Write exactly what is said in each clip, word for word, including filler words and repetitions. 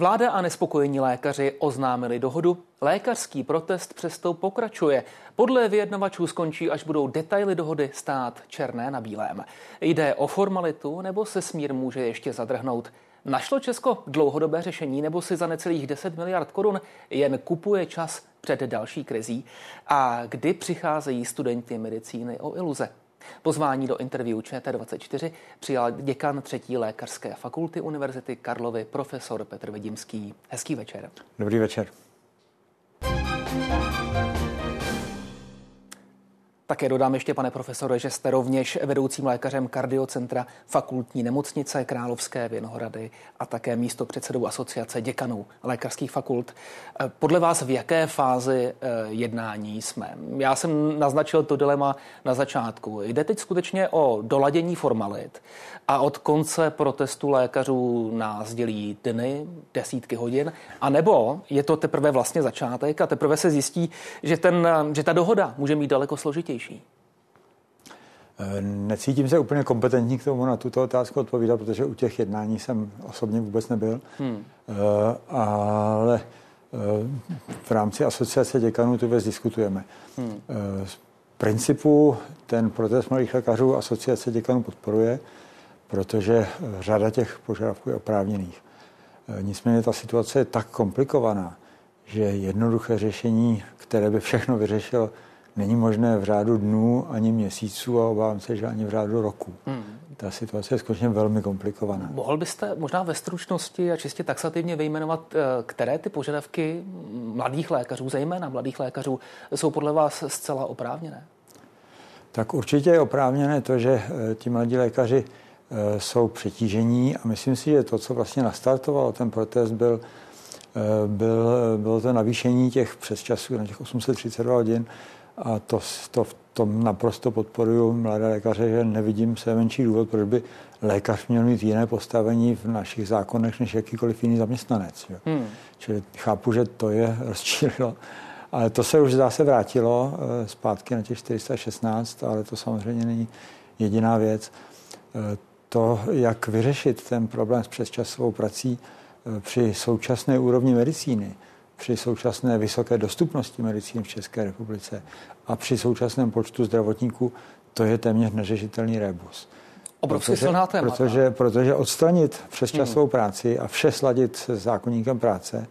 Vláda a nespokojení lékaři oznámili dohodu. Lékařský protest přesto pokračuje. Podle vyjednavačů skončí, až budou detaily dohody stát černé na bílém. Jde o formalitu, nebo se smír může ještě zadrhnout? Našlo Česko dlouhodobé řešení, nebo si za necelých deset miliard korun jen kupuje čas před další krizí? A kdy přicházejí studenti medicíny o iluze? Pozvání do interview Č T dvacet čtyři přijal děkan třetí lékařské fakulty Univerzity Karlovy profesor Petr Widimský. Hezký večer. Dobrý večer. Také dodám ještě, pane profesore, že jste rovněž vedoucím lékařem kardiocentra fakultní nemocnice Královské Vinohrady a také místopředsedou asociace děkanů lékařských fakult. Podle vás v jaké fázi jednání jsme? Já jsem naznačil to dilema na začátku. Jde teď skutečně o doladění formalit a od konce protestu lékařů nás dělí dny, desítky hodin, anebo je to teprve vlastně začátek a teprve se zjistí, že, ten, že ta dohoda může mít daleko složitější? Necítím se úplně kompetentní k tomu na tuto otázku odpovídat, protože u těch jednání jsem osobně vůbec nebyl. Hmm. Ale v rámci asociace děkanů tu věc diskutujeme. Hmm. Z principu ten protest mladých lékařů asociace děkanů podporuje, protože řada těch požadavků je oprávněných. Nicméně ta situace je tak komplikovaná, že jednoduché řešení, které by všechno vyřešilo, není možné v řádu dnů ani měsíců a obávám se, že ani v řádu roku. Hmm. Ta situace je skutečně velmi komplikovaná. Mohl byste možná ve stručnosti a čistě taxativně vyjmenovat, které ty požadavky mladých lékařů, zejména mladých lékařů, jsou podle vás zcela oprávněné? Tak určitě je oprávněné to, že ti mladí lékaři jsou přetížení a myslím si, že to, co vlastně nastartovalo ten protest, byl, byl, bylo to navýšení těch přesčasů na těch osm set třicet dva hodin, a to, to v tom naprosto podporuju mladé lékaře, že nevidím se menší důvod, proč by lékař měl mít jiné postavení v našich zákonech než jakýkoliv jiný zaměstnanec. Hmm. Čili chápu, že to je rozčílilo. Ale to se už zdá se vrátilo zpátky na těch čtyři sta šestnáct, ale to samozřejmě není jediná věc. To, jak vyřešit ten problém s přesčasovou prací při současné úrovni medicíny, při současné vysoké dostupnosti medicín v České republice a při současném počtu zdravotníků, to je téměř neřešitelný rébus. Obrovsky silná téma. Protože, protože odstranit přesčasovou hmm. práci a vše sladit se zákoníkem práce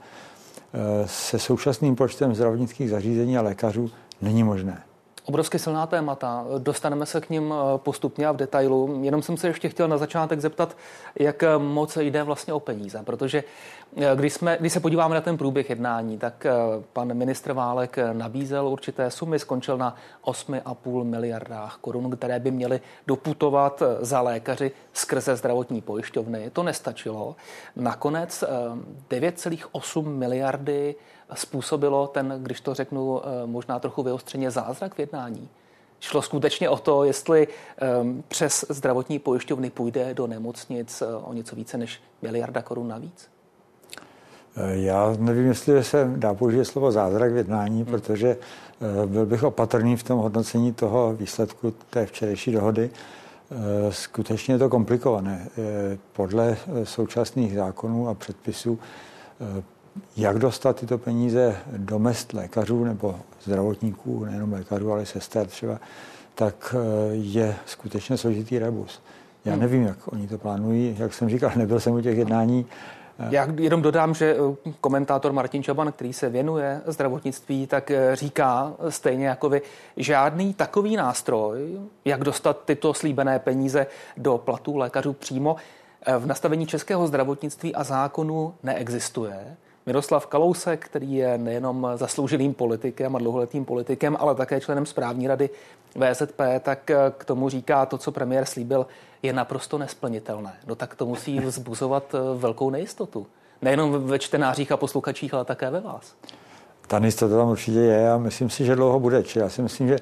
se současným počtem zdravotnických zařízení a lékařů není možné. Obrovsky silná témata. Dostaneme se k nim postupně a v detailu. Jenom jsem se ještě chtěl na začátek zeptat, jak moc jde vlastně o peníze. Protože když, jsme, když se podíváme na ten průběh jednání, tak pan ministr Válek nabízel určité sumy, skončil na osm a půl miliardách korun, které by měly doputovat za lékaři skrze zdravotní pojišťovny. To nestačilo. Nakonec devět celá osm miliardy způsobilo ten, když to řeknu možná trochu vyostřeně, zázrak v jednání. Šlo skutečně o to, jestli přes zdravotní pojišťovny půjde do nemocnic o něco více než miliarda korun navíc? Já nevím, jestli se dá použít slovo zázrak v jednání, hmm. protože byl bych opatrný v tom hodnocení toho výsledku té včerejší dohody. Skutečně je to komplikované. Podle současných zákonů a předpisů, jak dostat tyto peníze do mezd lékařů nebo zdravotníků, nejenom lékařů, ale sester třeba, tak je skutečně složitý rebus. Já hmm. nevím, jak oni to plánují. Jak jsem říkal, nebyl jsem u těch jednání. Já jenom dodám, že komentátor Martin Čaban, který se věnuje zdravotnictví, tak říká stejně jako vy, žádný takový nástroj, jak dostat tyto slíbené peníze do platů lékařů přímo, v nastavení českého zdravotnictví a zákonu neexistuje. Miroslav Kalousek, který je nejenom zasloužilým politikem a dlouholetým politikem, ale také členem správní rady V Z P, tak k tomu říká, to, co premiér slíbil, je naprosto nesplnitelné. No tak to musí vzbuzovat velkou nejistotu. Nejenom ve čtenářích a posluchačích, ale také ve vás. Ta nejistota tam určitě je a myslím si, že dlouho bude. Či já si myslím, že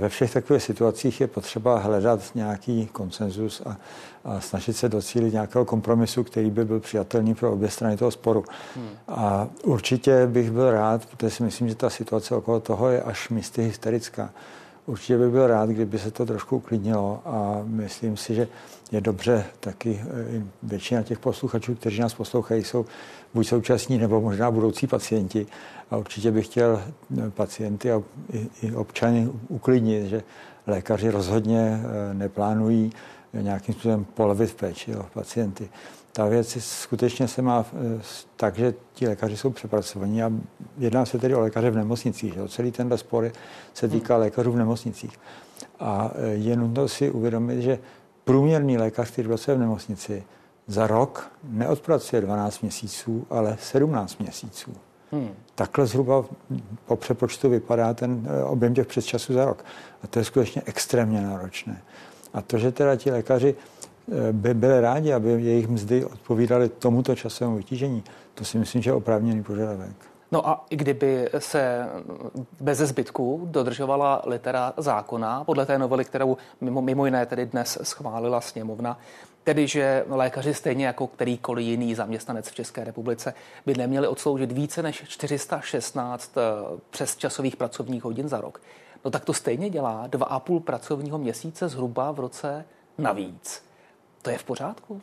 ve všech takových situacích je potřeba hledat nějaký konsenzus a, a snažit se docílit nějakého kompromisu, který by byl přijatelný pro obě strany toho sporu. Hmm. A určitě bych byl rád, protože si myslím, že ta situace okolo toho je až místy hysterická. určitě bych byl rád, kdyby se to trošku uklidnilo a myslím si, že je dobře taky většina těch posluchačů, kteří nás poslouchají, jsou buď současní nebo možná budoucí pacienti a určitě bych chtěl pacienty a i občany uklidnit, že lékaři rozhodně neplánují nějakým způsobem polevit péči o pacienty. Ta věc skutečně se má tak, že ti lékaři jsou přepracovaní a jedná se tedy o lékaře v nemocnicích. Že? Celý tenhle spor se týká lékařů v nemocnicích. A je nutno si uvědomit, že průměrný lékař, který pracuje v nemocnici, za rok neodpracuje dvanáct měsíců, ale sedmnáct měsíců. Hmm. Takhle zhruba po přepočtu vypadá ten objem těch přesčasů za rok. A to je skutečně extrémně náročné. A to, že teda ti lékaři by byli rádi, aby jejich mzdy odpovídaly tomuto časovému vytížení, to si myslím, že je oprávněný požadavek. No a i kdyby se bez zbytku dodržovala litera zákona, podle té novely, kterou mimo, mimo jiné tedy dnes schválila sněmovna, tedy že lékaři stejně jako kterýkoliv jiný zaměstnanec v České republice by neměli odsloužit více než čtyři sta šestnáct přesčasových pracovních hodin za rok. No tak to stejně dělá dva a půl pracovního měsíce zhruba v roce navíc. To je v pořádku?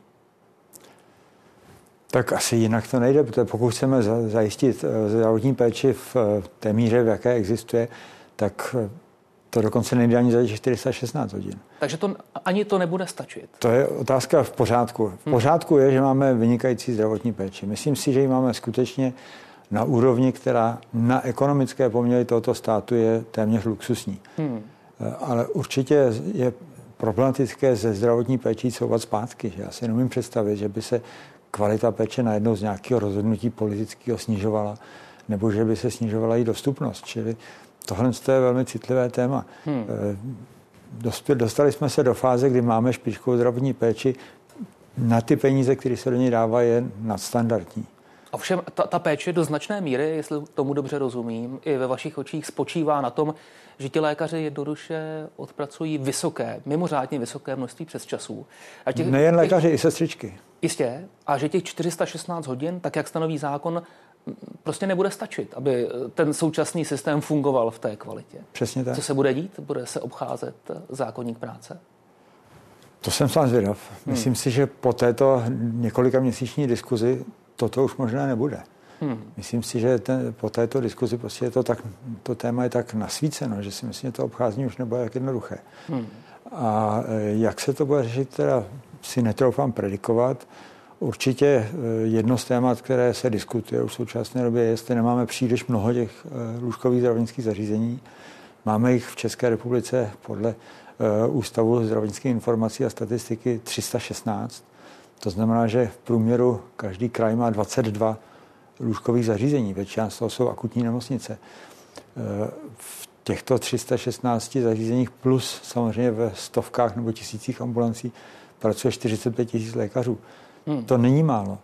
Tak asi jinak to nejde, protože pokud chceme zajistit zdravotní péči v té míře, v jaké existuje, tak to dokonce nejde ani za čtyři sta šestnáct hodin. Takže to, ani to nebude stačit? To je otázka v pořádku. V pořádku je, že máme vynikající zdravotní péči. Myslím si, že ji máme skutečně na úrovni, která na ekonomické poměry tohoto státu je téměř luxusní. Hmm. Ale určitě je problematické ze zdravotní péčí couvat zpátky. Že? Já si nemůžu představit, že by se kvalita péče najednou z nějakého rozhodnutí politického snižovala, nebo že by se snižovala její dostupnost. Čili tohle je velmi citlivé téma. Hmm. Dostali jsme se do fáze, kdy máme špičkovou zdravotní péči. Na ty peníze, které se do ní dává, je nadstandardní. Ovšem, ta, ta péče do značné míry, jestli tomu dobře rozumím, i ve vašich očích spočívá na tom, že ti lékaři jednoduše odpracují vysoké, mimořádně vysoké množství přesčasů. A těch, nejen lékaři, těch, i sestřičky. Jistě. A že těch čtyři sta šestnáct hodin, tak jak stanoví zákon, prostě nebude stačit, aby ten současný systém fungoval v té kvalitě. Přesně tak. Co se bude dít? Bude se obcházet zákoník práce? To jsem sám zvědav. Myslím hmm. si, že po této několikaměsíční diskuzi toto už možná nebude. Hmm. Myslím si, že ten, po této diskuzi prostě je to, tak, to téma je tak nasvíceno, že si myslím, že to obcházení už nebude tak jednoduché. Hmm. A jak se to bude řešit, teda si netroufám predikovat. Určitě jedno z témat, které se diskutuje už v současné době, je, jestli nemáme příliš mnoho těch lůžkových zdravotnických zařízení. Máme jich v České republice podle Ústavu zdravotnických informací a statistiky tři sta šestnáct. To znamená, že v průměru každý kraj má dvacet dva lůžkových zařízení. Většina z toho jsou akutní nemocnice. V těchto tři sta šestnácti zařízeních plus samozřejmě ve stovkách nebo tisících ambulancí pracuje čtyřicet pět tisíc lékařů. Hmm. To není málo.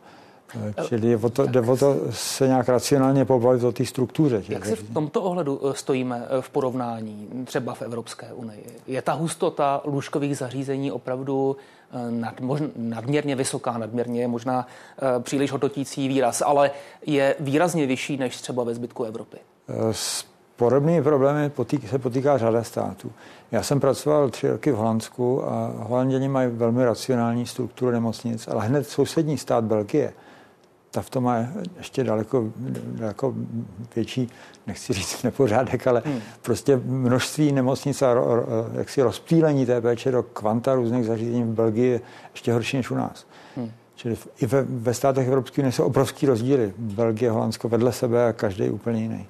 Čili je o to, jde o to se nějak racionálně pobavit o té struktuře. Jak se v tomto ohledu stojíme v porovnání třeba v Evropské unii? Je ta hustota lůžkových zařízení opravdu nad, možná, nadměrně vysoká, nadměrně je možná příliš hodnotící výraz, ale je výrazně vyšší než třeba ve zbytku Evropy? S podobnými problémy potýk, se potýká řada států. Já jsem pracoval tři roky v Holandsku a Holanděni mají velmi racionální strukturu nemocnic, ale hned sousední stát Belgie, ta v tom má ještě daleko, daleko větší, nechci říct nepořádek, ale hmm. prostě množství nemocnic a ro, ro, jaksi rozptýlení té péče do kvanta různých zařízení v Belgii je ještě horší než u nás. Hmm. Čili v, i ve, ve státech Evropské unie jsou obrovský rozdíly. Belgie, Holandsko vedle sebe a každý úplně jiný.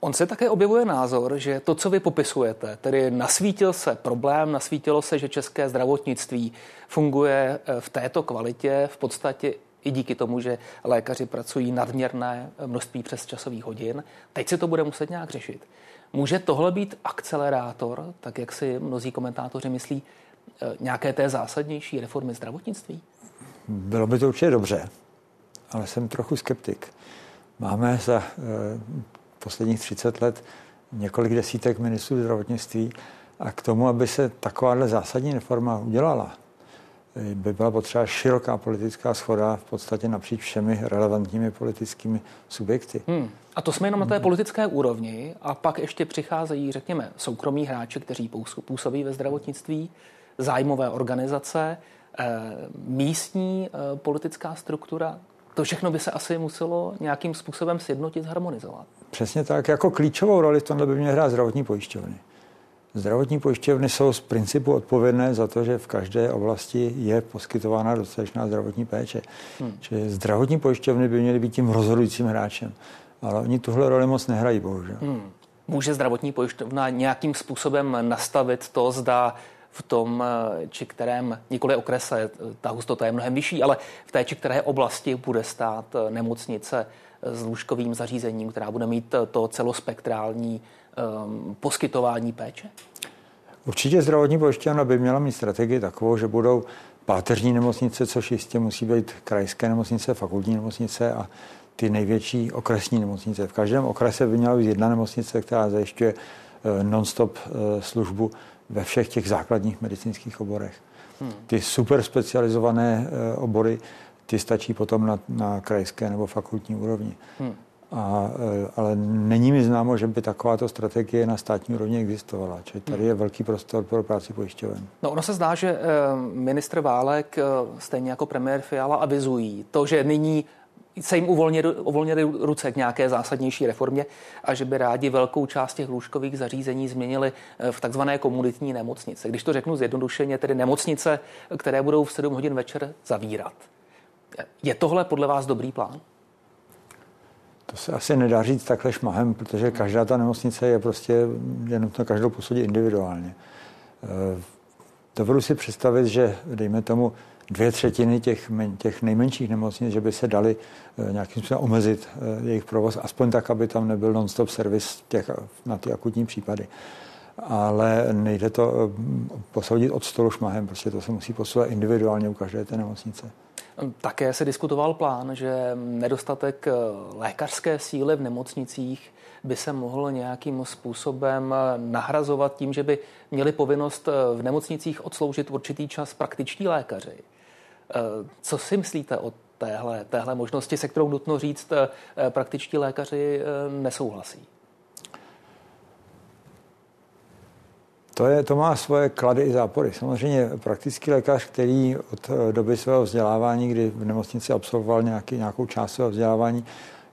On se také objevuje názor, že to, co vy popisujete, tedy nasvítil se problém, nasvítilo se, že české zdravotnictví funguje v této kvalitě v podstatě i díky tomu, že lékaři pracují nadměrné množství přesčasových hodin. Teď se to bude muset nějak řešit. Může tohle být akcelerátor, tak jak si mnozí komentátoři myslí, nějaké té zásadnější reformy zdravotnictví? Bylo by to určitě dobře, ale jsem trochu skeptik. Máme za e, posledních třicet let několik desítek ministrů zdravotnictví a k tomu, aby se takováhle zásadní reforma udělala, by byla potřeba široká politická shoda v podstatě napříč všemi relevantními politickými subjekty. Hmm. A to jsme jenom na té politické úrovni a pak ještě přicházejí, řekněme, soukromí hráči, kteří působí ve zdravotnictví, zájmové organizace, místní politická struktura. To všechno by se asi muselo nějakým způsobem sjednotit, harmonizovat. Přesně tak. Jako klíčovou roli v tomhle by měly hrát zdravotní pojišťovny. Zdravotní pojišťovny jsou z principu odpovědné za to, že v každé oblasti je poskytována dostatečná zdravotní péče. Hmm. Čili zdravotní pojišťovny by měly být tím rozhodujícím hráčem. Ale oni tuhle roli moc nehrají, bohužel. Hmm. Může zdravotní pojišťovna nějakým způsobem nastavit to, zda v tom či kterém, nikoli okrese, ta hustota je mnohem vyšší, ale v té či které oblasti bude stát nemocnice s lůžkovým zařízením, která bude mít to celospektrální um, poskytování péče? Určitě zdravotní pojišťovna by měla mít strategii takovou, že budou páteřní nemocnice, což jistě musí být krajské nemocnice, fakultní nemocnice a ty největší okresní nemocnice. V každém okrese by měla být jedna nemocnice, která zajišťuje non-stop službu ve všech těch základních medicínských oborech. Ty super specializované obory, ty stačí potom na, na krajské nebo fakultní úrovni. Hmm. A, ale není mi známo, že by takováto strategie na státní úrovni existovala. Čili tady je velký prostor pro práci pojišťoven. No, ono se zdá, že ministr Válek, stejně jako premiér Fiala, avizují to, že nyní se jim uvolnili, uvolnili ruce k nějaké zásadnější reformě a že by rádi velkou část těch lůžkových zařízení změnili v takzvané komunitní nemocnice. Když to řeknu zjednodušeně, tedy nemocnice, které budou v sedm hodin večer zavírat. Je tohle podle vás dobrý plán? To se asi nedá říct takhle šmahem, protože každá ta nemocnice je prostě, je nutno každou posudit individuálně. Dovedu si představit, že dejme tomu dvě třetiny těch, těch nejmenších nemocnic, že by se dali nějakým způsobem omezit jejich provoz, aspoň tak, aby tam nebyl non-stop servis těch, na ty akutní případy. Ale nejde to posoudit od stolu šmahem, prostě to se musí posouvat individuálně u každé té nemocnice. Také se diskutoval plán, že nedostatek lékařské síly v nemocnicích by se mohl nějakým způsobem nahrazovat tím, že by měli povinnost v nemocnicích odsloužit určitý čas praktičtí lékaři. Co si myslíte o téhle, téhle možnosti, se kterou nutno říct, praktičtí lékaři nesouhlasí? To, je, to má svoje klady i zápory. Samozřejmě praktický lékař, který od doby svého vzdělávání, kdy v nemocnici absolvoval nějaký, nějakou část svého vzdělávání,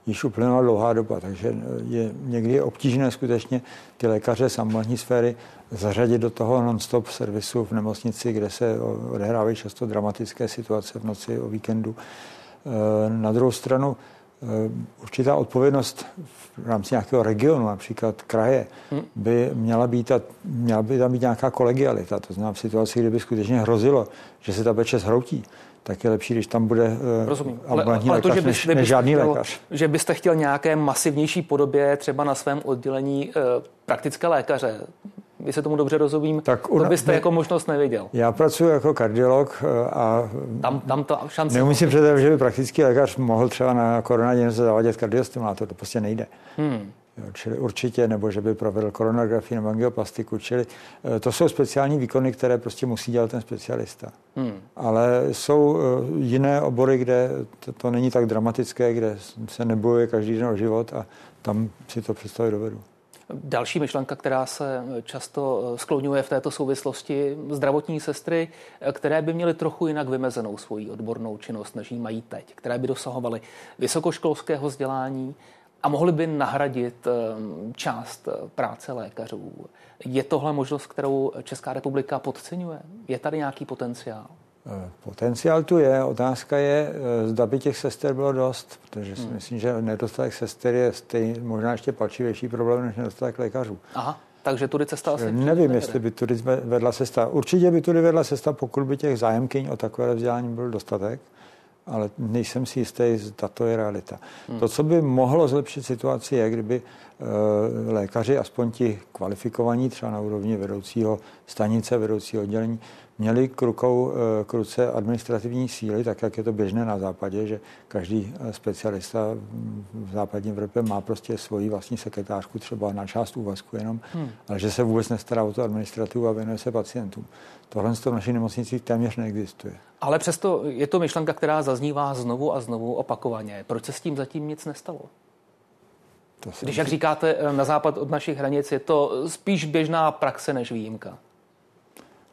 již uplynula dlouhá doba, takže je někdy je obtížné skutečně ty lékaře z ambulantní sféry zařadit do toho non-stop servisu v nemocnici, kde se odehrávají často dramatické situace v noci, o víkendu. Na druhou stranu určitá odpovědnost v rámci nějakého regionu, například kraje, by měla být, a měla by tam být nějaká kolegialita. To znamená v situaci, kdyby skutečně hrozilo, že se ta péče zhroutí, tak je lepší, když tam bude ambulantní lékař, že byste, než, než žádný chtěl, lékař. Že byste chtěl nějaké masivnější podobě třeba na svém oddělení e, praktické lékaře, jestli tomu dobře rozumím, tak to byste ne, jako možnost nevěděl. Já pracuji jako kardiolog a tam, tam to šance neumím si představit, že by praktický lékař mohl třeba na koronadě zavádět kardiostimulátor, to prostě nejde. Hmm. Jo, čili určitě, nebo že by provedl koronografii nebo angioplastiku, čili to jsou speciální výkony, které prostě musí dělat ten specialista. Hmm. Ale jsou jiné obory, kde to, to není tak dramatické, kde se nebojuje každý den o život a tam si to představit dovedu. Další myšlenka, která se často skloňuje v této souvislosti, zdravotní sestry, které by měly trochu jinak vymezenou svoji odbornou činnost, než ji mají teď, které by dosahovaly vysokoškolského vzdělání a mohly by nahradit část práce lékařů. Je tohle možnost, kterou Česká republika podceňuje? Je tady nějaký potenciál? Potenciál tu je. Otázka je, zda by těch sester bylo dost, protože si myslím, že nedostatek sester je stejný, možná ještě palčivější problém, než nedostatek lékařů. Aha, takže tudy cesta asi... Nevím, nevím jestli by tudy vedla cesta. Určitě by tudy vedla cesta, pokud by těch zájemkyň o takové vzdělání byl dostatek, ale nejsem si jistý, zda to je realita. Hmm. To, co by mohlo zlepšit situaci, je, kdyby lékaři, aspoň ti kvalifikovaní, třeba na úrovni vedoucího stanice, vedoucího oddělení, měli k, rukou, k ruce administrativní síly, tak jak je to běžné na západě, že každý specialista v západní Evropě má prostě svoji vlastní sekretářku, třeba na část úvazku jenom, hmm. ale že se vůbec nestará o to administrativu a věnuje se pacientům. Tohle v našich nemocnicích téměř neexistuje. Ale přesto je to myšlenka, která zaznívá znovu a znovu opakovaně. Proč se s tím zatím nic nestalo? To Když, jak říkáte, na západ od našich hranic je to spíš běžná praxe než výjimka.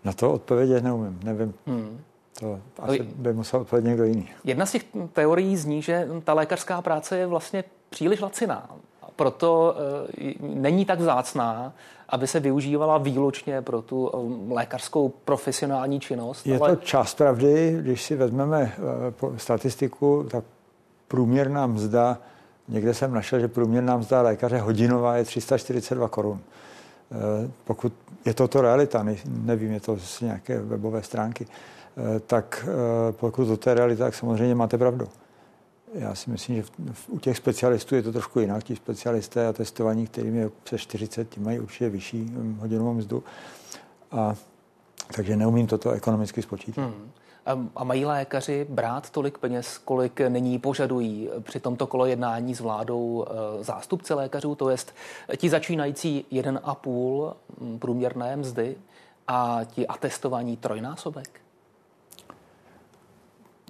Na to odpovědět neumím, nevím. Hmm. To asi by musel odpovědět někdo jiný. Jedna z těch teorií zní, že ta lékařská práce je vlastně příliš laciná. Proto e, není tak vzácná, aby se využívala výlučně pro tu lékařskou profesionální činnost. Je ale... to část pravdy, když si vezmeme e, statistiku, tak průměrná mzda, někde jsem našel, že průměrná mzda lékaře hodinová je tři sta čtyřicet dva korun. Pokud je toto realita, nevím, je to z nějaké webové stránky, tak pokud toto je realita, tak samozřejmě máte pravdu. Já si myslím, že u těch specialistů je to trošku jinak. Ti specialisté a testovaní, kterým je přes čtyřicet, ti mají určitě vyšší hodinovou mzdu. A, takže neumím toto ekonomicky spočítat. Hmm. A mají lékaři brát tolik peněz, kolik nyní požadují při tomto kolo jednání s vládou zástupci lékařů, to jest ti začínající jedna celá pět průměrné mzdy a ti atestovaní trojnásobek?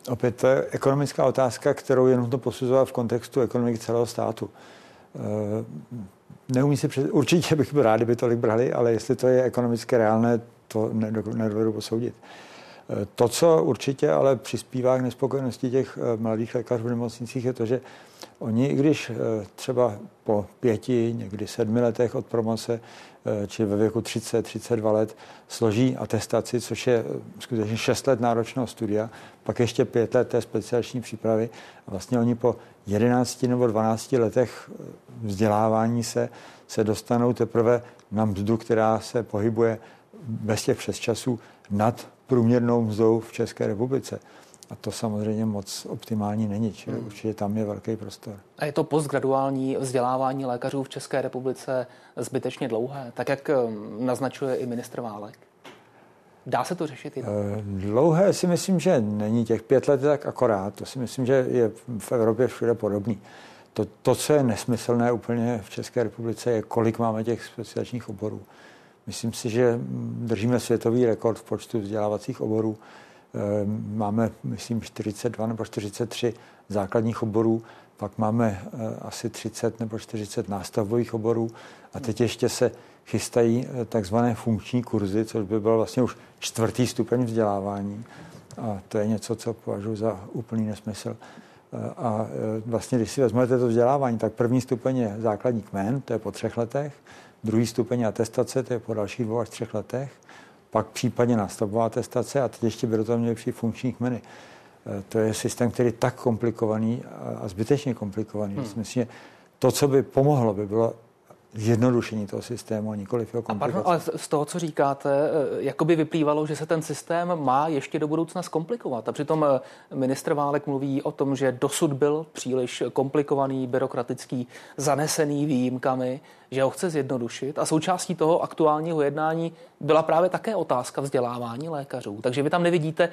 Opět to je ekonomická otázka, kterou je nutno posuzovat v kontextu ekonomiky celého státu. Neumím si před... Určitě bych byl rád, kdyby tolik brali, ale jestli to je ekonomicky reálné, to nedovedu posoudit. To, co určitě ale přispívá k nespokojenosti těch mladých lékařů v nemocnicích, je to, že oni, i když třeba po pěti, někdy sedmi letech od promoce, či ve věku třicet, třicet dva let, složí atestaci, což je skutečně šest let náročného studia, pak ještě pět let té specializační přípravy. A vlastně oni po jedenácti nebo dvanácti letech vzdělávání se, se dostanou teprve na mzdu, která se pohybuje bez těch přesčasů nad průměrnou mzdou v České republice. A to samozřejmě moc optimální není, čili hmm. určitě tam je velký prostor. A je to postgraduální vzdělávání lékařů v České republice zbytečně dlouhé, tak jak naznačuje i ministr Válek? Dá se to řešit jinak? Dlouhé si myslím, že není, těch pět let tak akorát. To si myslím, že je v Evropě všude podobný. To, to co je nesmyslné úplně v České republice, je, kolik máme těch specializačních oborů. Myslím si, že držíme světový rekord v počtu vzdělávacích oborů. Máme, myslím, čtyřicet dva nebo čtyřicet tři základních oborů, pak máme asi třicet nebo čtyřicet nástavbových oborů a teď ještě se chystají takzvané funkční kurzy, což by byl vlastně už čtvrtý stupeň vzdělávání. A to je něco, co považuji za úplný nesmysl. A vlastně, když si vezmete to vzdělávání, tak první stupeň je základní kmen, to je po třech letech. Druhý stupeň atestace, to je po dalších dvou až třech letech, pak případně nástavbová atestace a teď ještě by do toho měli přijít funkční kmeny. To je systém, který je tak komplikovaný a zbytečně komplikovaný. Hmm. Myslím, že to, co by pomohlo, by bylo zjednodušení toho systému a nikoliv jeho komplikace. A pardon, ale z toho, co říkáte, jako by vyplývalo, že se ten systém má ještě do budoucna zkomplikovat. A přitom ministr Válek mluví o tom, že dosud byl příliš komplikovaný, byrokratický, zanesený výjimkami, že ho chce zjednodušit. A součástí toho aktuálního jednání byla právě také otázka vzdělávání lékařů. Takže vy tam nevidíte,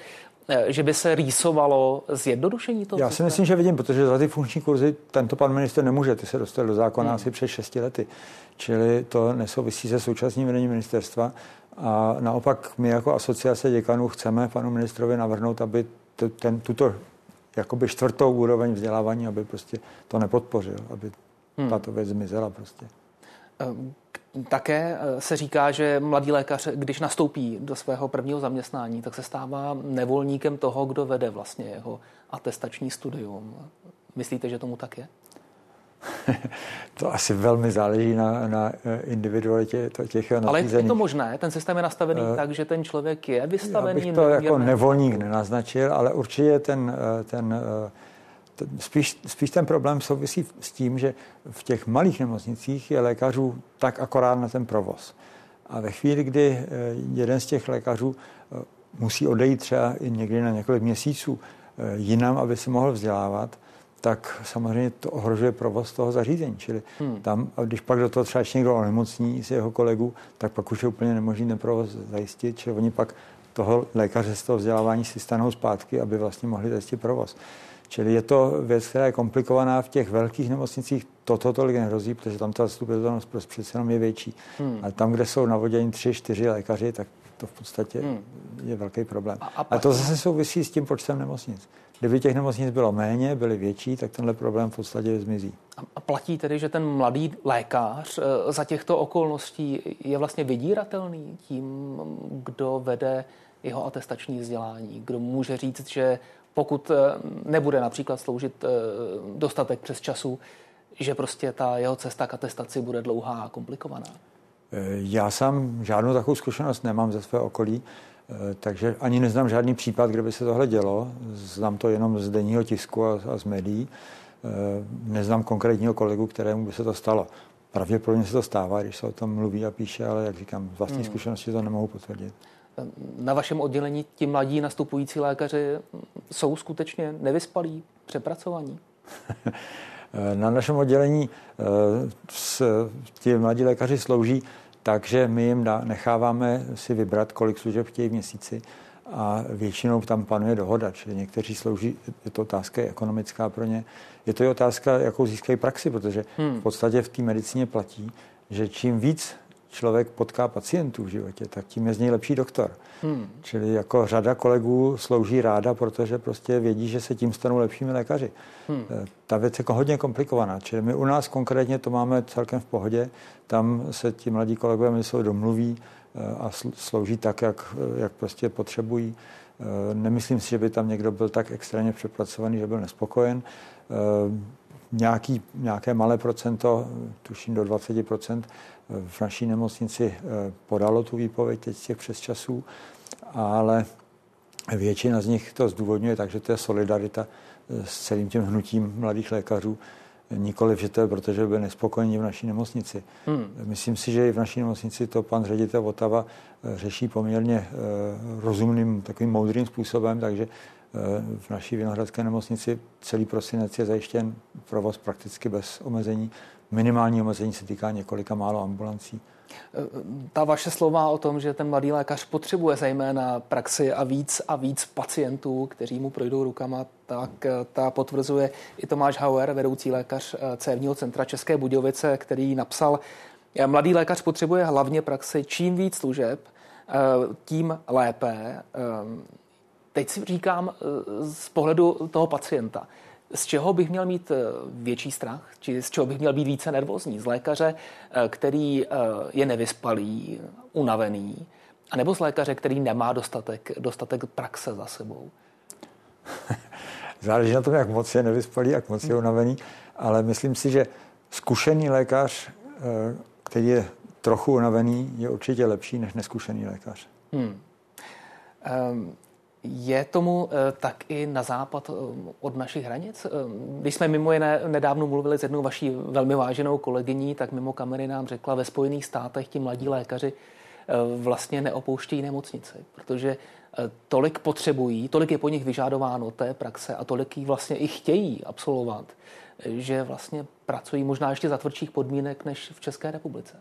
že by se rýsovalo zjednodušení toho? Já si myslím, že vidím, protože za ty funkční kurzy tento pan minister nemůže, ty se dostali do zákona hmm. asi před šesti lety. Čili to nesouvisí se současným vedením ministerstva. A naopak my jako asociace děkanů chceme panu ministrovi navrhnout, aby t- ten, tuto jakoby čtvrtou úroveň vzdělávání, aby prostě to nepodpořil, aby hmm. tato věc zmizela prostě. Um. Také se říká, že mladý lékař, když nastoupí do svého prvního zaměstnání, tak se stává nevolníkem toho, kdo vede vlastně jeho atestační studium. Myslíte, že tomu tak je? To asi velmi záleží na, na individualitě těch nařízení. Ale je to možné? Ten systém je nastavený uh, tak, že ten člověk je vystavený? Já bych to nevěrné. Jako nevolník nenaznačil, ale určitě ten... ten Spíš, spíš ten problém souvisí s tím, že v těch malých nemocnicích je lékařů tak akorát na ten provoz. A ve chvíli, kdy jeden z těch lékařů musí odejít třeba i někdy na několik měsíců jinam, aby se mohl vzdělávat, tak samozřejmě to ohrožuje provoz toho zařízení. Čili hmm. tam, když pak do toho třeba ještě někdo onemocní z jeho kolegů, tak pak už je úplně nemožný ten provoz zajistit, čili oni pak toho lékaře z toho vzdělávání si stanou zpátky, aby vlastně mohli zajistit provoz. Čili je to věc, která je komplikovaná. V těch velkých nemocnicích toto tolik nehrozí, protože tam ta zastupitelnost přece jenom je větší. Hmm. Ale tam, kde jsou navoděni tři, čtyři lékaři, tak to v podstatě hmm. je velký problém. A, a, a to zase souvisí s tím počtem nemocnic. Kdyby těch nemocnic bylo méně, byly větší, tak tenhle problém v podstatě zmizí. A platí tedy, že ten mladý lékař za těchto okolností je vlastně vydíratelný tím, kdo vede jeho atestační vzdělání, kdo může říct, že pokud nebude například sloužit dostatek přes času, že prostě ta jeho cesta k atestaci bude dlouhá a komplikovaná? Já sám žádnou takovou zkušenost nemám ze svého okolí, takže ani neznám žádný případ, kde by se tohle dělo. Znám to jenom z denního tisku a z médií. Neznám konkrétního kolegu, kterému by se to stalo. Pravděpodobně se to stává, když se o tom mluví a píše, ale jak říkám, z vlastní hmm. zkušenosti to nemohu potvrdit. Na vašem oddělení ti mladí nastupující lékaři jsou skutečně nevyspalí, přepracovaní? Na našem oddělení s, ti mladí lékaři slouží, takže my jim dá, necháváme si vybrat, kolik služeb chtějí v měsíci a většinou tam panuje dohoda, čili někteří slouží, je to otázka ekonomická pro ně, je to i otázka, jakou získají praxi, protože hmm. v podstatě v té medicíně platí, že čím víc člověk potká pacientů v životě, tak tím je z něj lepší doktor. Hmm. Čili jako řada kolegů slouží ráda, protože prostě vědí, že se tím stanou lepšími lékaři. Hmm. Ta věc je hodně komplikovaná. Čili my u nás konkrétně to máme celkem v pohodě. Tam se ti mladí kolegové myslou domluví a slouží tak, jak, jak prostě potřebují. Nemyslím si, že by tam někdo byl tak extrémně přepracovaný, že byl nespokojen. Nějaký, nějaké malé procento, tuším do dvacet procent, v naší nemocnici podalo tu výpověď teď z těch přesčasů, ale většina z nich to zdůvodňuje tak, že to je solidarita s celým tím hnutím mladých lékařů, nikoliv, že to je, protože byli nespokojení v naší nemocnici. Hmm. Myslím si, že i v naší nemocnici to pan ředitel Votava řeší poměrně rozumným, takovým moudrým způsobem, takže v naší vinohradské nemocnici celý prosinec je zajištěn provoz prakticky bez omezení. Minimální omezení se týká několika málo ambulancí. Ta vaše slova o tom, že ten mladý lékař potřebuje zejména praxi a víc a víc pacientů, kteří mu projdou rukama, tak ta potvrzuje i Tomáš Hauer, vedoucí lékař cévního centra České Budějovice, který napsal, mladý lékař potřebuje hlavně praxi, čím víc služeb, tím lépe. Teď si říkám z pohledu toho pacienta, z čeho bych měl mít větší strach, či z čeho bych měl být více nervózní? Z lékaře, který je nevyspalý, unavený, anebo z lékaře, který nemá dostatek, dostatek praxe za sebou? Záleží na tom, jak moc je nevyspalý, jak moc je unavený, ale myslím si, že zkušený lékař, který je trochu unavený, je určitě lepší než neskušený lékař. Hmm. Um, Je tomu tak i na západ od našich hranic? Když jsme mimo jiné nedávno mluvili s jednou vaší velmi váženou kolegyní, tak mimo kamery nám řekla, ve Spojených státech ti mladí lékaři vlastně neopouštějí nemocnici, protože tolik potřebují, tolik je po nich vyžádováno té praxe a tolik ji vlastně i chtějí absolvovat, že vlastně pracují možná ještě za tvrdších podmínek než v České republice.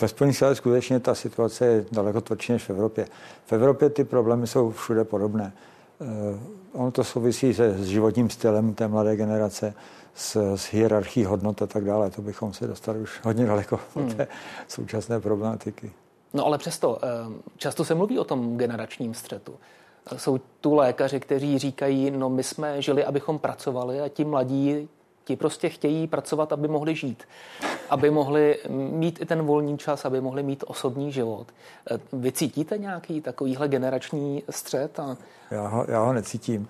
Ve Spojených státech skutečně ta situace je daleko tvrdší než v Evropě. V Evropě ty problémy jsou všude podobné. Ono to souvisí se s životním stylem té mladé generace, s, s hierarchií hodnot a tak dále. To bychom se dostali už hodně daleko od hmm. té současné problematiky. No ale přesto, často se mluví o tom generačním střetu. Jsou tu lékaři, kteří říkají, no my jsme žili, abychom pracovali a ti mladí, ti prostě chtějí pracovat, aby mohli žít, aby mohli mít i ten volný čas, aby mohli mít osobní život. Vy cítíte nějaký takovýhle generační střet? A... Já, ho, já ho necítím.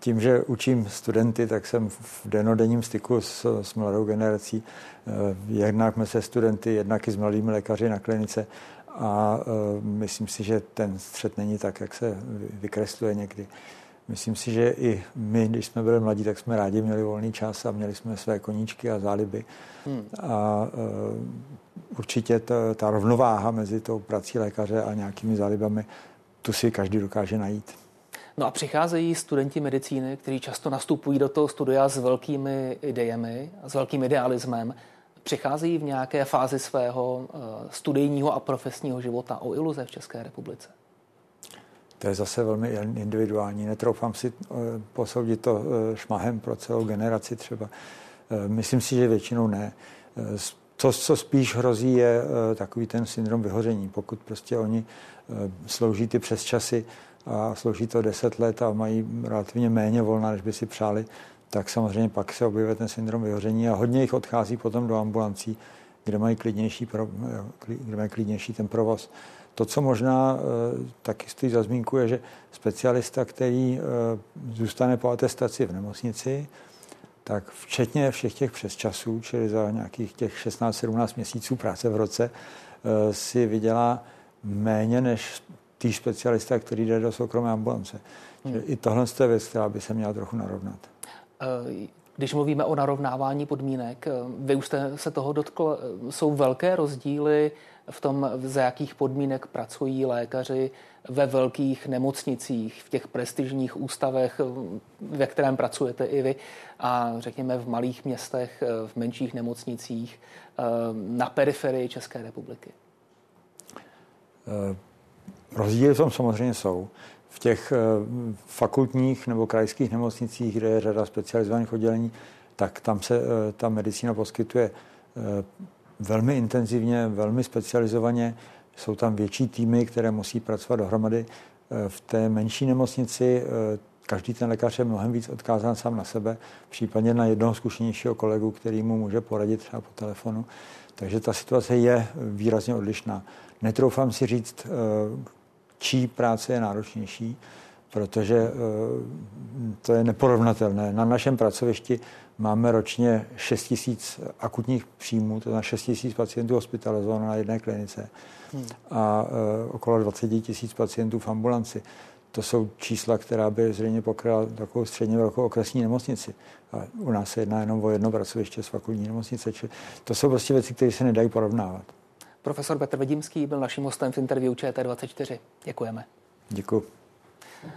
Tím, že učím studenty, tak jsem v dennodenním styku s, s mladou generací. Jednak se studenty, jednak i s mladými lékaři na klinice. A myslím si, že ten střet není tak, jak se vykresluje někdy. Myslím si, že i my, když jsme byli mladí, tak jsme rádi měli volný čas a měli jsme své koníčky a záliby. Hmm. A e, určitě ta, ta rovnováha mezi tou prací lékaře a nějakými zálibami, tu si každý dokáže najít. No a přicházejí studenti medicíny, kteří často nastupují do toho studia s velkými idejemi, s velkým idealismem, přicházejí v nějaké fázi svého studijního a profesního života o iluze v České republice. To je zase velmi individuální. Netroufám si posoudit to šmahem pro celou generaci třeba. Myslím si, že většinou ne. To, co spíš hrozí, je takový ten syndrom vyhoření. Pokud prostě oni slouží ty přesčasy a slouží to deset let a mají relativně méně volna, než by si přáli, tak samozřejmě pak se objevuje ten syndrom vyhoření a hodně jich odchází potom do ambulancí, kde mají klidnější, pro, kde mají klidnější ten provoz. To, co možná taky stojí za zmínku, je, že specialista, který zůstane po atestaci v nemocnici, tak včetně všech těch přesčasů, čili za nějakých těch šestnáct sedmnáct měsíců práce v roce, si vydělá méně než tý specialista, který jde do soukromé ambulance. Hmm. I tohle je věc, která by se měla trochu narovnat. Když mluvíme o narovnávání podmínek, vy už jste se toho dotkl, jsou velké rozdíly v tom, za jakých podmínek pracují lékaři ve velkých nemocnicích, v těch prestižních ústavech, ve kterém pracujete i vy, a řekněme v malých městech, v menších nemocnicích, na periferii České republiky. Rozdíly v tom samozřejmě jsou. V těch fakultních nebo krajských nemocnicích, kde je řada specializovaných oddělení, tak tam se ta medicína poskytuje velmi intenzivně, velmi specializovaně. Jsou tam větší týmy, které musí pracovat dohromady. V té menší nemocnici každý ten lékař je mnohem víc odkázán sám na sebe, případně na jednoho zkušenějšího kolegu, který mu může poradit třeba po telefonu. Takže ta situace je výrazně odlišná. Netroufám si říct, čí práce je náročnější, protože to je neporovnatelné. Na našem pracovišti máme ročně šest tisíc akutních příjmů, to znamená šest tisíc pacientů hospitalizovaných na jedné klinice a okolo dvacet tisíc pacientů v ambulanci. To jsou čísla, která by zřejmě pokryla takovou středně velkou okresní nemocnici. A u nás se jedná jenom o jedno pracoviště z fakultní nemocnice. To jsou prostě věci, které se nedají porovnávat. Profesor Petr Widimský byl naším hostem v interview Č T dvacet čtyři. Děkujeme. Děkuji.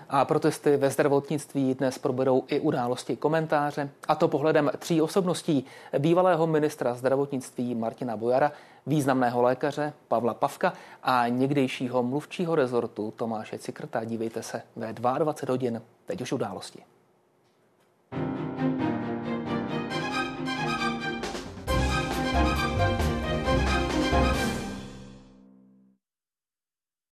A protesty ve zdravotnictví dnes proberou i události komentáře, a to pohledem tří osobností: bývalého ministra zdravotnictví Martina Bojara, významného lékaře Pavla Pafka a někdejšího mluvčího rezortu Tomáše Cikrta. Dívejte se ve dvacet dva hodin. Teď už události.